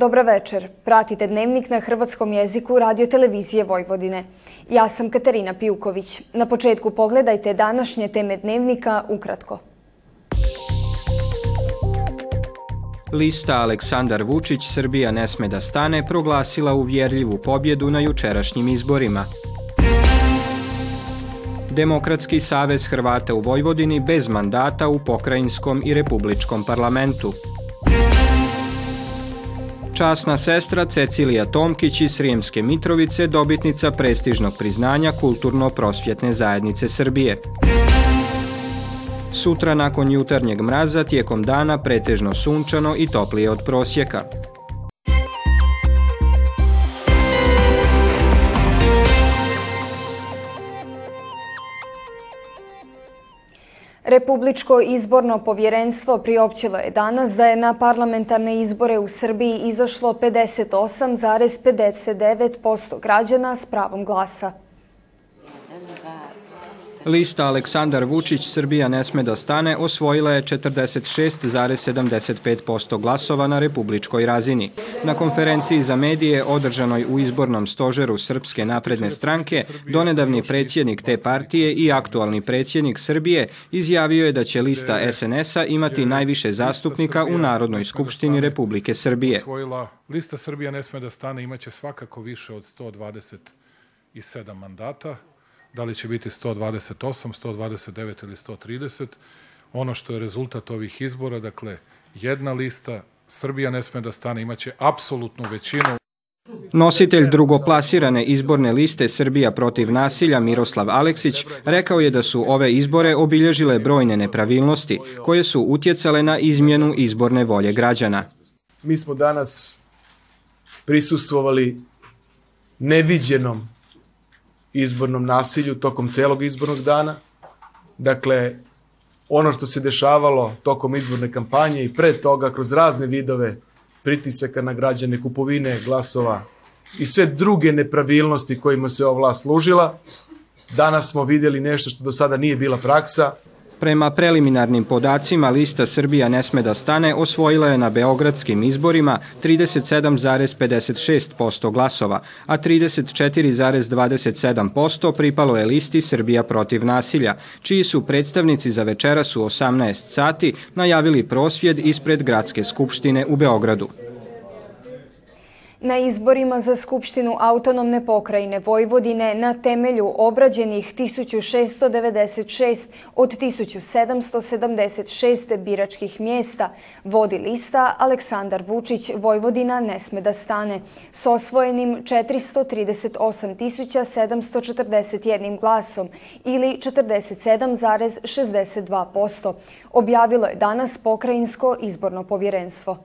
Dobra večer. Pratite Dnevnik na hrvatskom jeziku Radio-televizije Vojvodine. Ja sam Katarina Pijuković. Na početku pogledajte današnje teme Dnevnika ukratko. Lista Aleksandar Vučić Srbija ne sme da stane proglasila uvjerljivu pobjedu na jučerašnjim izborima. Demokratski savez Hrvata u Vojvodini bez mandata u pokrajinskom i republičkom parlamentu. Časna sestra Cecilija Tomkić iz Srijemske Mitrovice, dobitnica prestižnog priznanja Kulturno-prosvjetne zajednice Srbije. Sutra nakon jutarnjeg mraza, tijekom dana pretežno sunčano i toplije od prosjeka. Republičko izborno povjerenstvo priopćilo je danas da je na parlamentarne izbore u Srbiji izašlo 58,59% građana s pravom glasa. Lista Aleksandar Vučić Srbija ne sme da stane osvojila je 46,75% glasova na republičkoj razini. Na konferenciji za medije održanoj u izbornom stožeru Srpske napredne stranke, donedavni predsjednik te partije i aktualni predsjednik Srbije izjavio je da će lista SNS-a imati najviše zastupnika u Narodnoj skupštini Republike Srbije. Lista Srbija ne sme da stane imaće svakako više od 127 mandata. Da li će biti 128, 129 ili 130, ono što je rezultat ovih izbora, dakle, jedna lista, Srbija ne sme da stane, imaće apsolutnu većinu. Nositelj drugoplasirane izborne liste Srbija protiv nasilja Miroslav Aleksić rekao je da su ove izbore obilježile brojne nepravilnosti koje su utjecale na izmjenu izborne volje građana. Mi smo danas prisustvovali neviđenom izbornom nasilju tokom celog izbornog dana. Dakle, ono što se dešavalo tokom izborne kampanje i pre toga kroz razne vidove pritisaka na građane, kupovine glasova i sve druge nepravilnosti kojima se ova vlast služila, danas smo vidjeli nešto što do sada nije bila praksa. Prema preliminarnim podacima, lista Srbija ne sme da stane osvojila je na beogradskim izborima 37,56% glasova, a 34,27% pripalo je listi Srbija protiv nasilja, čiji su predstavnici za večeras u 18 sati najavili prosvjed ispred Gradske skupštine u Beogradu. Na izborima za Skupštinu autonomne pokrajine Vojvodine na temelju obrađenih 1696 od 1776 biračkih mjesta vodi lista Aleksandar Vučić Vojvodina ne sme da stane s osvojenim 438.741 glasom ili 47,62%, objavilo je danas Pokrajinsko izborno povjerenstvo.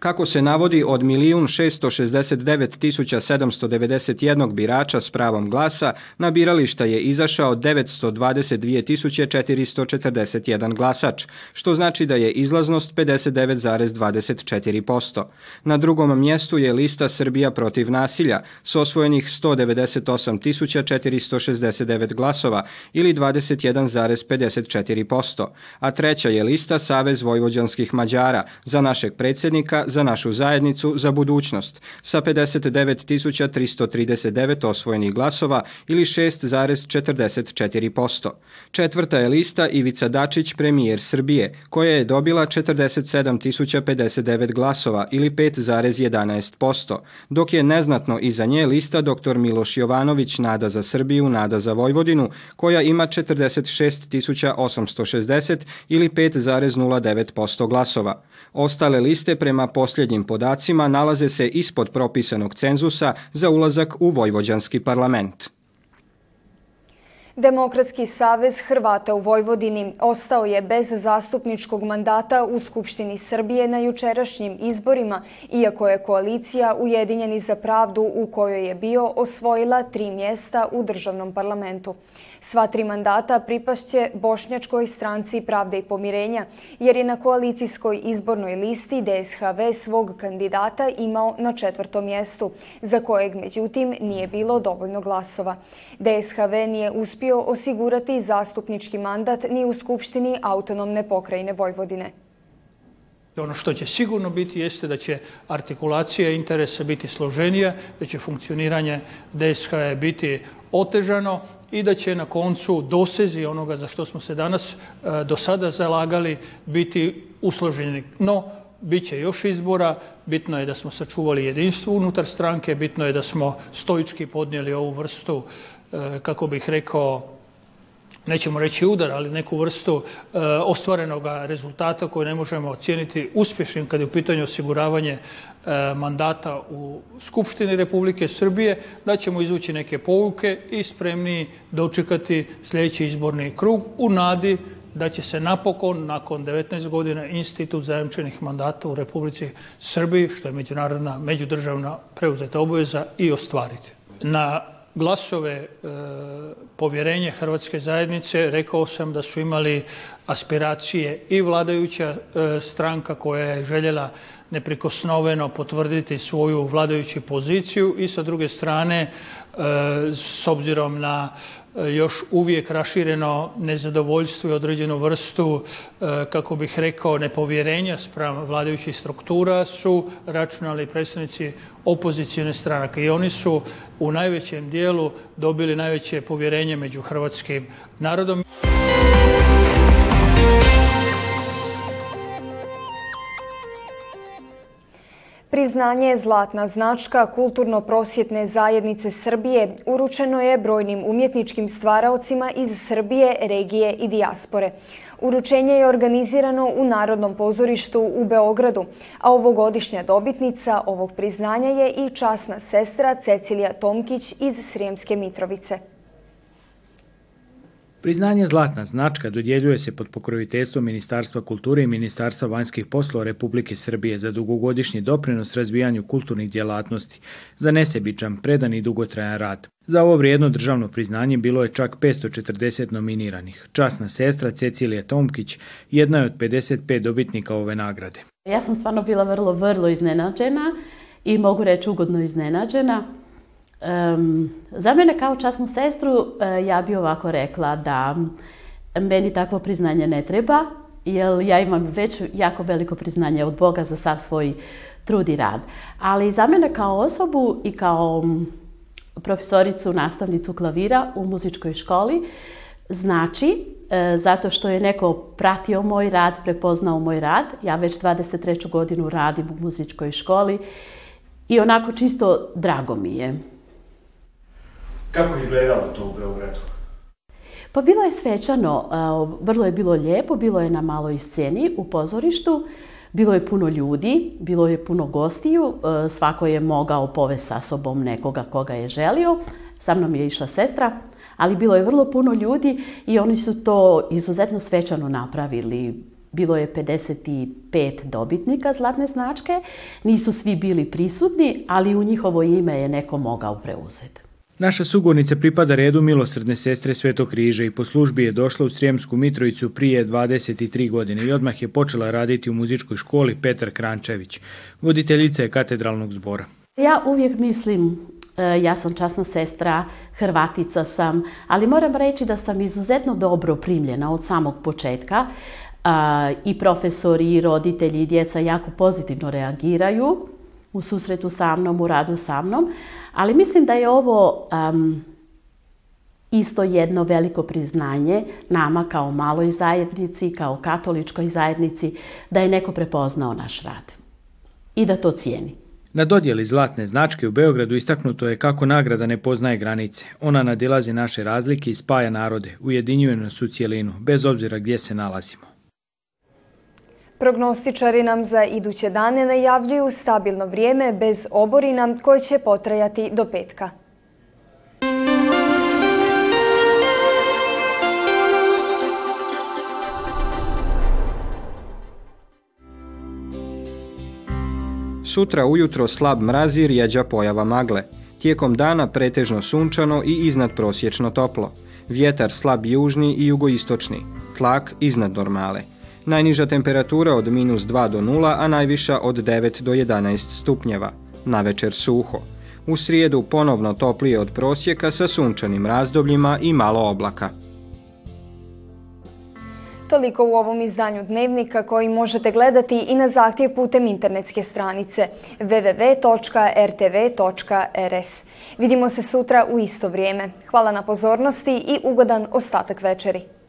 Kako se navodi, od 1.669.791 birača s pravom glasa, na birališta je izašao 922.441 glasač, što znači da je izlaznost 59,24%. Na drugom mjestu je lista Srbija protiv nasilja s osvojenih 198.469 glasova ili 21,54%, a treća je lista Savez vojvođanskih Mađara za našeg predsjednika, za našu zajednicu, za budućnost, sa 59.339 osvojenih glasova ili 6,44%. Četvrta je lista Ivica Dačić, premijer Srbije, koja je dobila 47.059 glasova ili 5,11%, dok je neznatno iza nje lista dr. Miloš Jovanović, Nada za Srbiju, Nada za Vojvodinu, koja ima 46.860 ili 5,09% glasova. Ostale liste prema posljednjim podacima nalaze se ispod propisanog cenzusa za ulazak u vojvođanski parlament. Demokratski savez Hrvata u Vojvodini ostao je bez zastupničkog mandata u Skupštini Srbije na jučerašnjim izborima, iako je koalicija Ujedinjeni za pravdu u kojoj je bio osvojila 3 mjesta u državnom parlamentu. Sva 3 mandata pripašće Bošnjačkoj stranci Pravde i pomirenja, jer je na koalicijskoj izbornoj listi DSHV svog kandidata imao na 4. mjestu, za kojeg međutim nije bilo dovoljno glasova. DSHV nije uspio osigurati zastupnički mandat ni u Skupštini autonomne pokrajine Vojvodine. Ono što će sigurno biti jeste da će artikulacija interesa biti složenija, da će funkcioniranje DSH-a biti otežano i da će na koncu dosezi onoga za što smo se danas do sada zalagali biti usloženi. No, bit će još izbora, bitno je da smo sačuvali jedinstvo unutar stranke, bitno je da smo stoički podnijeli ovu vrstu, kako bih rekao, nećemo reći udar, ali neku vrstu ostvarenog rezultata koju ne možemo ocijeniti uspješnim kada je u pitanju osiguravanje mandata u Skupštini Republike Srbije, da ćemo izvući neke pouke i spremni dočekati sljedeći izborni krug u nadi da će se napokon, nakon 19 godina, institut zajamčenih mandata u Republici Srbiji, što je međunarodna, međudržavna preuzeta obaveza, i ostvariti. Na glasove povjerenje Hrvatske zajednice rekao sam da su imali aspiracije i vladajuća stranka koja je željela neprikosnoveno potvrditi svoju vladajuću poziciju i sa druge strane, s obzirom na još uvijek rašireno nezadovoljstvo i određenu vrstu, kako bih rekao, nepovjerenja spram vladajućih struktura su računali predstavnici opozicione stranke i oni su u najvećem dijelu dobili najveće povjerenje među hrvatskim narodom. Priznanje Zlatna značka Kulturno-prosvjetne zajednice Srbije uručeno je brojnim umjetničkim stvaraocima iz Srbije, regije i dijaspore. Uručenje je organizirano u Narodnom pozorištu u Beogradu, a ovogodišnja dobitnica ovog priznanja je i časna sestra Cecilija Tomkić iz Srijemske Mitrovice. Priznanje Zlatna značka dodjeljuje se pod pokroviteljstvom Ministarstva kulture i Ministarstva vanjskih poslova Republike Srbije za dugogodišnji doprinos razvijanju kulturnih djelatnosti, za nesebičan, predan i dugotrajan rad. Za ovo vrijedno državno priznanje bilo je čak 540 nominiranih. Časna sestra Cecilija Tomkić jedna je od 55 dobitnika ove nagrade. Ja sam stvarno bila vrlo iznenađena i mogu reći ugodno iznenađena. Za mene kao časnu sestru ja bi ovako rekla da meni takvo priznanje ne treba, jer ja imam već jako veliko priznanje od Boga za sav svoj trud i rad. Ali za mene kao osobu i kao profesoricu, nastavnicu klavira u muzičkoj školi, znači, zato što je neko pratio moj rad, prepoznao moj rad, ja već 23. godinu radim u muzičkoj školi i onako čisto drago mi je. Kako je izgledalo to u Beogradu? Pa bilo je svečano, vrlo je bilo lijepo, bilo je na maloj sceni u pozorištu, bilo je puno ljudi, bilo je puno gostiju, svako je mogao povesti sa sobom nekoga koga je želio, sa mnom je išla sestra, ali bilo je vrlo puno ljudi i oni su to izuzetno svečano napravili. Bilo je 55 dobitnika Zlatne značke, nisu svi bili prisutni, ali u njihovo ime je neko mogao preuzeti. Naša sugovornica pripada redu Milosrdne sestre Svetog Križa i po službi je došla u Srijemsku Mitrovicu prije 23 godine i odmah je počela raditi u muzičkoj školi Petar Krančević. Voditeljica je katedralnog zbora. Ja uvijek mislim, ja sam časna sestra, Hrvatica sam, ali moram reći da sam izuzetno dobro primljena od samog početka. I profesori, i roditelji, i djeca jako pozitivno reagiraju u susretu sa mnom, u radu sa mnom, ali mislim da je ovo isto jedno veliko priznanje nama kao maloj zajednici, kao katoličkoj zajednici, da je neko prepoznao naš rad i da to cijeni. Na dodjeli Zlatne značke u Beogradu istaknuto je kako nagrada ne poznaje granice. Ona nadilazi naše razlike i spaja narode, ujedinjuje nas u cjelinu, bez obzira gdje se nalazimo. Prognostičari nam za iduće dane najavljuju stabilno vrijeme bez oborina koje će potrajati do petka. Sutra ujutro slab mraz i rjeđa pojava magle. Tijekom dana pretežno sunčano i iznadprosječno toplo. Vjetar slab južni i jugoistočni. Tlak iznad normale. Najniža temperatura od -2 do 0, a najviša od 9 do 11 stupnjeva. Navečer suho. U srijedu ponovno toplije od prosjeka sa sunčanim razdobljima i malo oblaka. Toliko u ovom izdanju Dnevnika koji možete gledati i na zahtjev putem internetske stranice www.rtv.rs. Vidimo se sutra u isto vrijeme. Hvala na pozornosti i ugodan ostatak večeri.